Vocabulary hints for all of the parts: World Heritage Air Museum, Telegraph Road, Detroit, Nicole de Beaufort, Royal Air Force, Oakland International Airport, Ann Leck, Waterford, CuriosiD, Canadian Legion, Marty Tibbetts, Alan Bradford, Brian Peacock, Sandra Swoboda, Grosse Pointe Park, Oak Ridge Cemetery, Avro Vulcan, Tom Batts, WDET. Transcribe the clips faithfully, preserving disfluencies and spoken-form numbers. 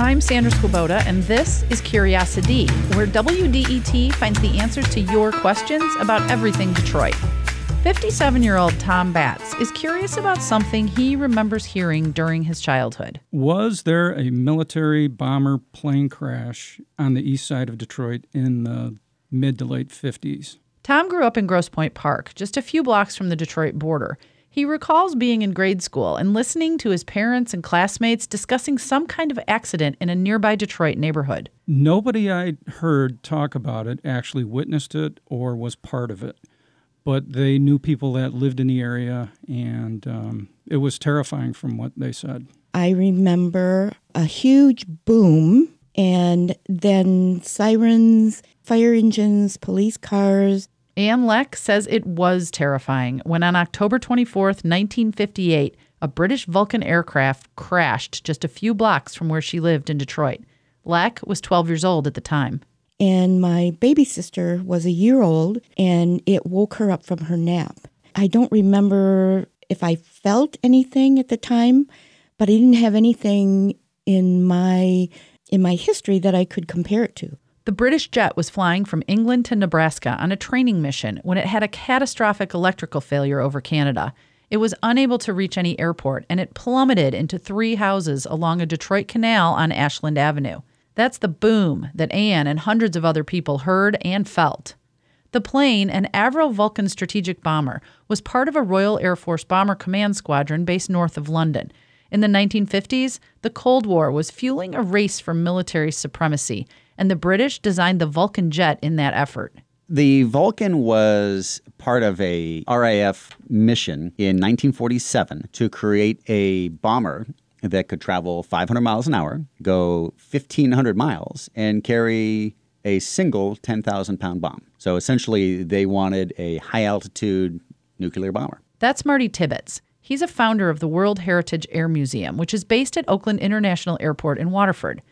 I'm Sandra Swoboda, and this is CuriosiD, where W D E T finds the answers to your questions about everything Detroit. fifty-seven-year-old Tom Batts is curious about something he remembers hearing during his childhood. Was there a military bomber plane crash on the east side of Detroit in the mid to late fifties? Tom grew up in Grosse Pointe Park, just a few blocks from the Detroit border. He recalls being in grade school and listening to his parents and classmates discussing some kind of accident in a nearby Detroit neighborhood. Nobody I heard talk about it actually witnessed it or was part of it, but they knew people that lived in the area, and um, it was terrifying from what they said. I remember a huge boom and then sirens, fire engines, police cars. Ann Leck says it was terrifying when on October twenty-fourth, nineteen fifty-eight, a British Vulcan aircraft crashed just a few blocks from where she lived in Detroit. Leck was twelve years old at the time. And my baby sister was a year old, and it woke her up from her nap. I don't remember if I felt anything at the time, but I didn't have anything in my in my history that I could compare it to. The British jet was flying from England to Nebraska on a training mission when it had a catastrophic electrical failure over Canada. It was unable to reach any airport, and it plummeted into three houses along a Detroit canal on Ashland Avenue. That's the boom that Ann and hundreds of other people heard and felt. The plane, an Avro Vulcan strategic bomber, was part of a Royal Air Force Bomber Command Squadron based north of London. In the nineteen fifties, the Cold War was fueling a race for military supremacy, and the British designed the Vulcan jet in that effort. The Vulcan was part of a R A F mission in nineteen forty-seven to create a bomber that could travel five hundred miles an hour, go fifteen hundred miles, and carry a single ten thousand pound bomb. So essentially, they wanted a high-altitude nuclear bomber. That's Marty Tibbetts. He's a founder of the World Heritage Air Museum, which is based at Oakland International Airport in Waterford.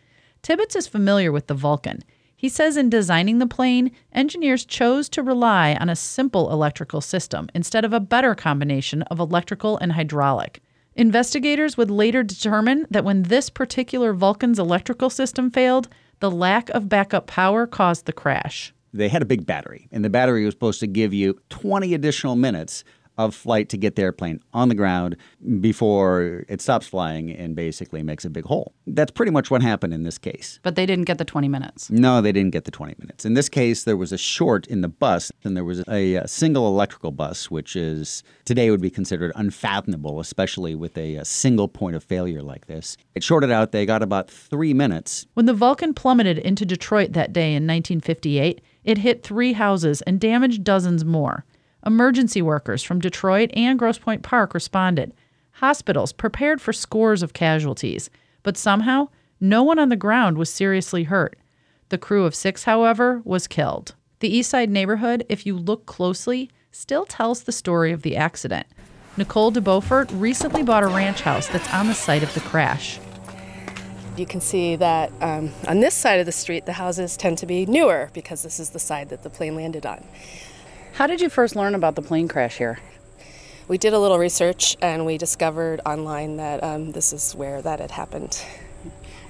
Tibbetts is familiar with the Vulcan. He says in designing the plane, engineers chose to rely on a simple electrical system instead of a better combination of electrical and hydraulic. Investigators would later determine that when this particular Vulcan's electrical system failed, the lack of backup power caused the crash. They had a big battery, and the battery was supposed to give you twenty additional minutes of flight to get the airplane on the ground before it stops flying and basically makes a big hole. That's pretty much what happened in this case. But they didn't get the twenty minutes. No, they didn't get the twenty minutes. In this case, there was a short in the bus, and there was a, a single electrical bus, which is today would be considered unfathomable, especially with a, a single point of failure like this. It shorted out. They got about three minutes. When the Vulcan plummeted into Detroit that day in nineteen fifty-eight, it hit three houses and damaged dozens more. Emergency workers from Detroit and Grosse Pointe Park responded. Hospitals prepared for scores of casualties, but somehow no one on the ground was seriously hurt. The crew of six, however, was killed. The East Side neighborhood, if you look closely, still tells the story of the accident. Nicole de Beaufort recently bought a ranch house that's on the site of the crash. You can see that um, on this side of the street, the houses tend to be newer because this is the side that the plane landed on. How did you first learn about the plane crash here? We did a little research, and we discovered online that um, this is where that had happened.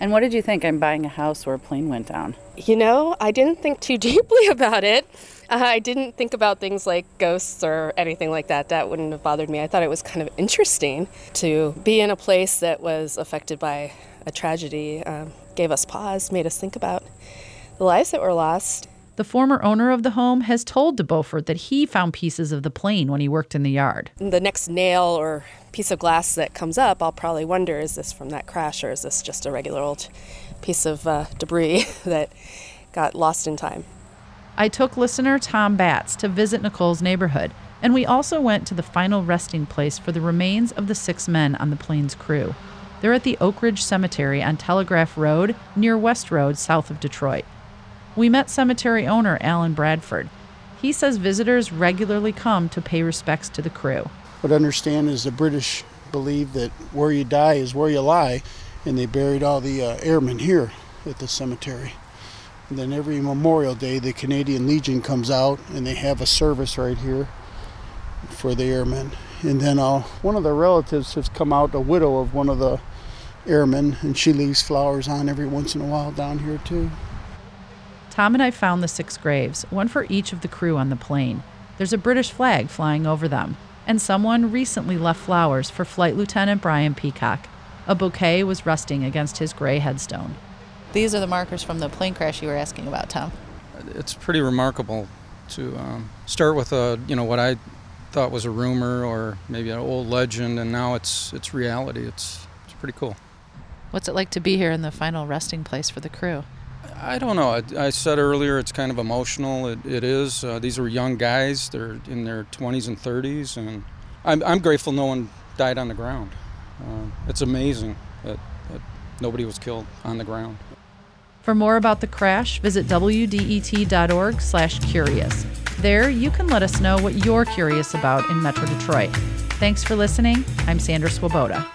And what did you think? I'm buying a house where a plane went down. You know, I didn't think too deeply about it. Uh, I didn't think about things like ghosts or anything like that. That wouldn't have bothered me. I thought it was kind of interesting to be in a place that was affected by a tragedy. Um, gave us pause, made us think about the lives that were lost. The former owner of the home has told de Beaufort that he found pieces of the plane when he worked in the yard. The next nail or piece of glass that comes up, I'll probably wonder, is this from that crash or is this just a regular old piece of uh, debris that got lost in time? I took listener Tom Batts to visit Nicole's neighborhood, and we also went to the final resting place for the remains of the six men on the plane's crew. They're at the Oak Ridge Cemetery on Telegraph Road, near West Road, south of Detroit. We met cemetery owner Alan Bradford. He says visitors regularly come to pay respects to the crew. What I understand is the British believe that where you die is where you lie, and they buried all the uh, airmen here at the cemetery. And then every Memorial Day, the Canadian Legion comes out, and they have a service right here for the airmen. And then uh, one of the relatives has come out, a widow of one of the airmen, and she leaves flowers on every once in a while down here too. Tom and I found the six graves, one for each of the crew on the plane. There's a British flag flying over them, and someone recently left flowers for Flight Lieutenant Brian Peacock. A bouquet was resting against his gray headstone. These are the markers from the plane crash you were asking about, Tom. It's pretty remarkable to um, start with a, you know, what I thought was a rumor or maybe an old legend, and now it's it's reality. It's it's pretty cool. What's it like to be here in the final resting place for the crew? I don't know. I, I said earlier it's kind of emotional. It, it is. Uh, these were young guys. They're in their twenties and thirties, and I'm, I'm grateful no one died on the ground. Uh, it's amazing that, that nobody was killed on the ground. For more about the crash, visit W D E T dot org slash curious. There, you can let us know what you're curious about in Metro Detroit. Thanks for listening. I'm Sandra Swoboda.